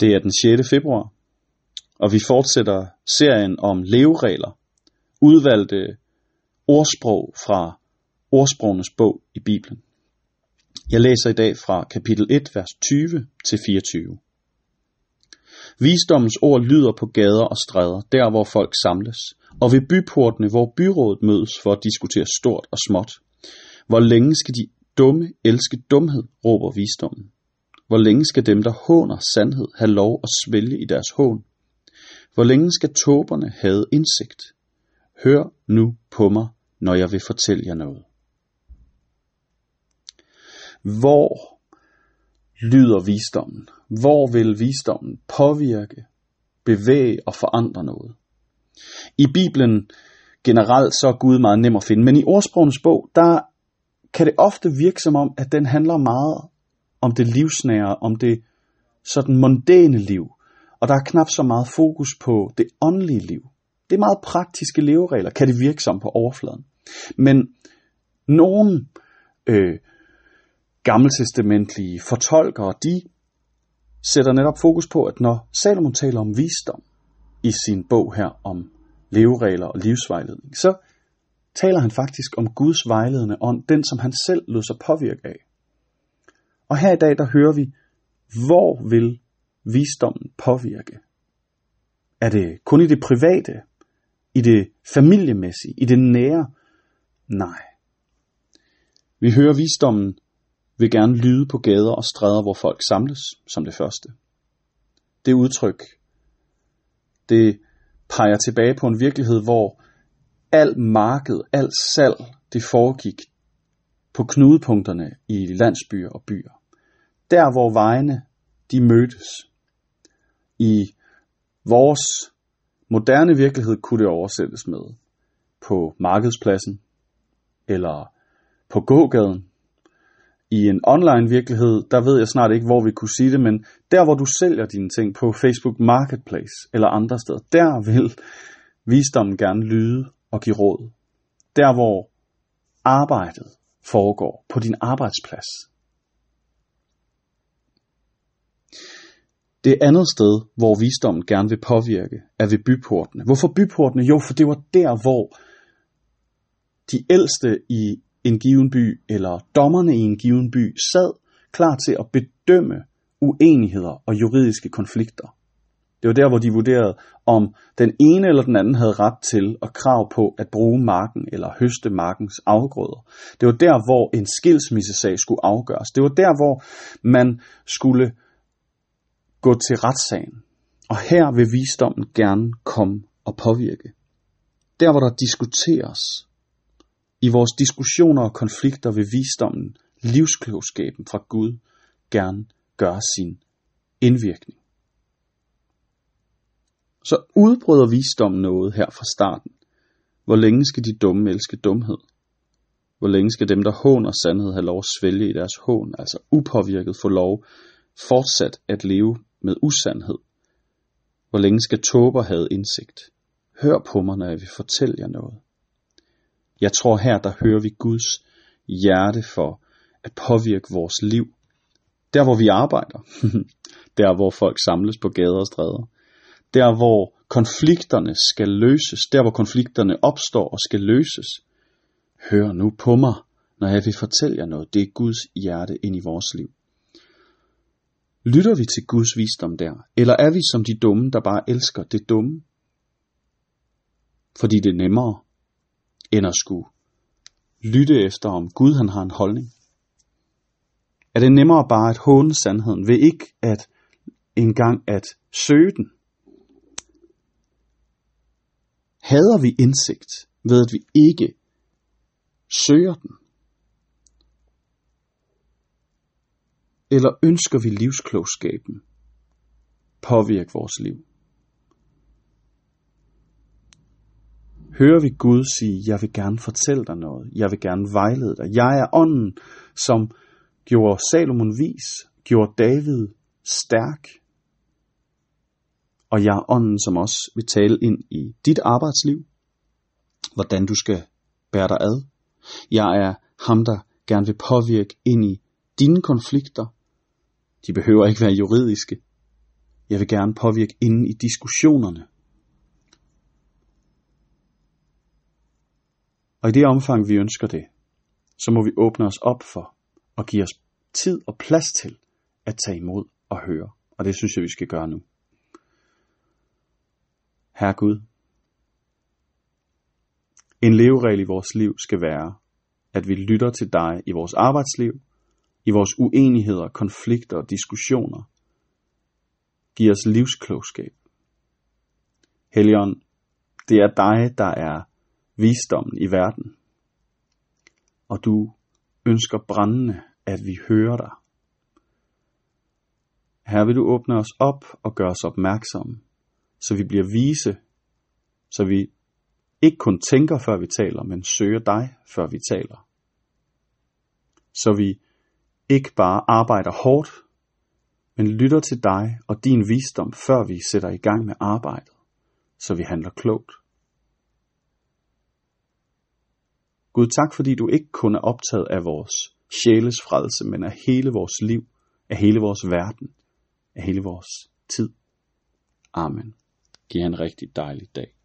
Det er den 6. februar, og vi fortsætter serien om leveregler, udvalgte ordsprog fra ordsprogenes bog i Bibelen. Jeg læser i dag fra kapitel 1, vers 20 til 24. Visdommens ord lyder på gader og stræder, der hvor folk samles, og ved byportene, hvor byrådet mødes for at diskutere stort og småt. Hvor længe skal de dumme elske dumhed, råber visdommen. Hvor længe skal dem, der håner sandhed, have lov at svælge i deres hån? Hvor længe skal tåberne have indsigt? Hør nu på mig, når jeg vil fortælle jer noget. Hvor lyder visdommen? Hvor vil visdommen påvirke, bevæge og forandre noget? I Bibelen generelt så er Gud meget nem at finde, men i ordsprogenes bog, der kan det ofte virke som om, at den handler meget om det livsnære, om det sådan mondæne liv. Og der er knap så meget fokus på det åndelige liv. Det er meget praktiske leveregler, kan det virke som på overfladen. Men nogle gammeltestamentlige fortolkere, de sætter netop fokus på, at når Salomon taler om visdom i sin bog her om leveregler og livsvejledning, så taler han faktisk om Guds vejledende ånd, den som han selv lod sig påvirke af. Og her i dag, der hører vi, hvor vil visdommen påvirke? Er det kun i det private, i det familiemæssige, i det nære? Nej. Vi hører, visdommen vil gerne lyde på gader og stræder, hvor folk samles, som det første. Det udtryk, det peger tilbage på en virkelighed, hvor alt marked, alt salg, det foregik på knudepunkterne i landsbyer og byer. Der hvor vejene, de mødtes. I vores moderne virkelighed kunne det oversættes med på markedspladsen eller på gågaden. I en online virkelighed, der ved jeg snart ikke, hvor vi kunne sige det, men der hvor du sælger dine ting på Facebook Marketplace eller andre steder, der vil visdommen gerne lyde og give råd. Der hvor arbejdet foregår, på din arbejdsplads. Det andet sted, hvor visdommen gerne vil påvirke, er ved byportene. Hvorfor byportene? Jo, for det var der, hvor de ældste i en given by, eller dommerne i en given by, sad klar til at bedømme uenigheder og juridiske konflikter. Det var der, hvor de vurderede, om den ene eller den anden havde ret til og krav på at bruge marken eller høste markens afgrøder. Det var der, hvor en skilsmissesag skulle afgøres. Det var der, hvor man skulle gå til retssagen. Og her vil visdommen gerne komme og påvirke. Der, hvor der diskuteres. I vores diskussioner og konflikter vil visdommen, livsklogskaben fra Gud, gerne gøre sin indvirkning. Så udbryder visdommen noget her fra starten. Hvor længe skal de dumme elske dumhed? Hvor længe skal dem, der håner sandhed, have lov at svælge i deres hån, altså upåvirket få lov fortsat at leve med usandhed? Hvor længe skal tåber have indsigt? Hør på mig, når jeg vil fortælle jer noget. Jeg tror her, der hører vi Guds hjerte for at påvirke vores liv. Der hvor vi arbejder, der hvor folk samles på gader og stræder, der hvor konflikterne skal løses, der hvor konflikterne opstår og skal løses. Hør nu på mig, når jeg vil fortælle jer noget. Det er Guds hjerte ind i vores liv. Lytter vi til Guds visdom der? Eller er vi som de dumme, der bare elsker det dumme? Fordi det er nemmere, end at skulle lytte efter, om Gud han har en holdning. Er det nemmere bare at håne sandheden, ved ikke at engang at søge den? Hader vi indsigt ved, at vi ikke søger den? Eller ønsker vi livsklogskaben påvirke vores liv? Hører vi Gud sige, jeg vil gerne fortælle dig noget, jeg vil gerne vejlede dig. Jeg er ånden, som gjorde Salomon vis, gjorde David stærk. Og jeg er ånden, som også vil tale ind i dit arbejdsliv, hvordan du skal bære dig ad. Jeg er ham, der gerne vil påvirke ind i dine konflikter. De behøver ikke være juridiske. Jeg vil gerne påvirke inden i diskussionerne. Og i det omfang, vi ønsker det, så må vi åbne os op for og give os tid og plads til at tage imod og høre. Og det synes jeg, vi skal gøre nu. Herre Gud, en leveregel i vores liv skal være, at vi lytter til dig i vores arbejdsliv, i vores uenigheder, konflikter og diskussioner. Giv os livsklogskab. Helligånd, det er dig, der er visdommen i verden. Og du ønsker brændende, at vi hører dig. Her vil du åbne os op og gøre os opmærksomme, så vi bliver vise, så vi ikke kun tænker, før vi taler, men søger dig, før vi taler. Så vi ikke bare arbejder hårdt, men lytter til dig og din visdom, før vi sætter i gang med arbejdet, så vi handler klogt. Gud, tak fordi du ikke kun er optaget af vores sjæles frelse, men af hele vores liv, af hele vores verden, af hele vores tid. Amen. Giv en rigtig dejlig dag.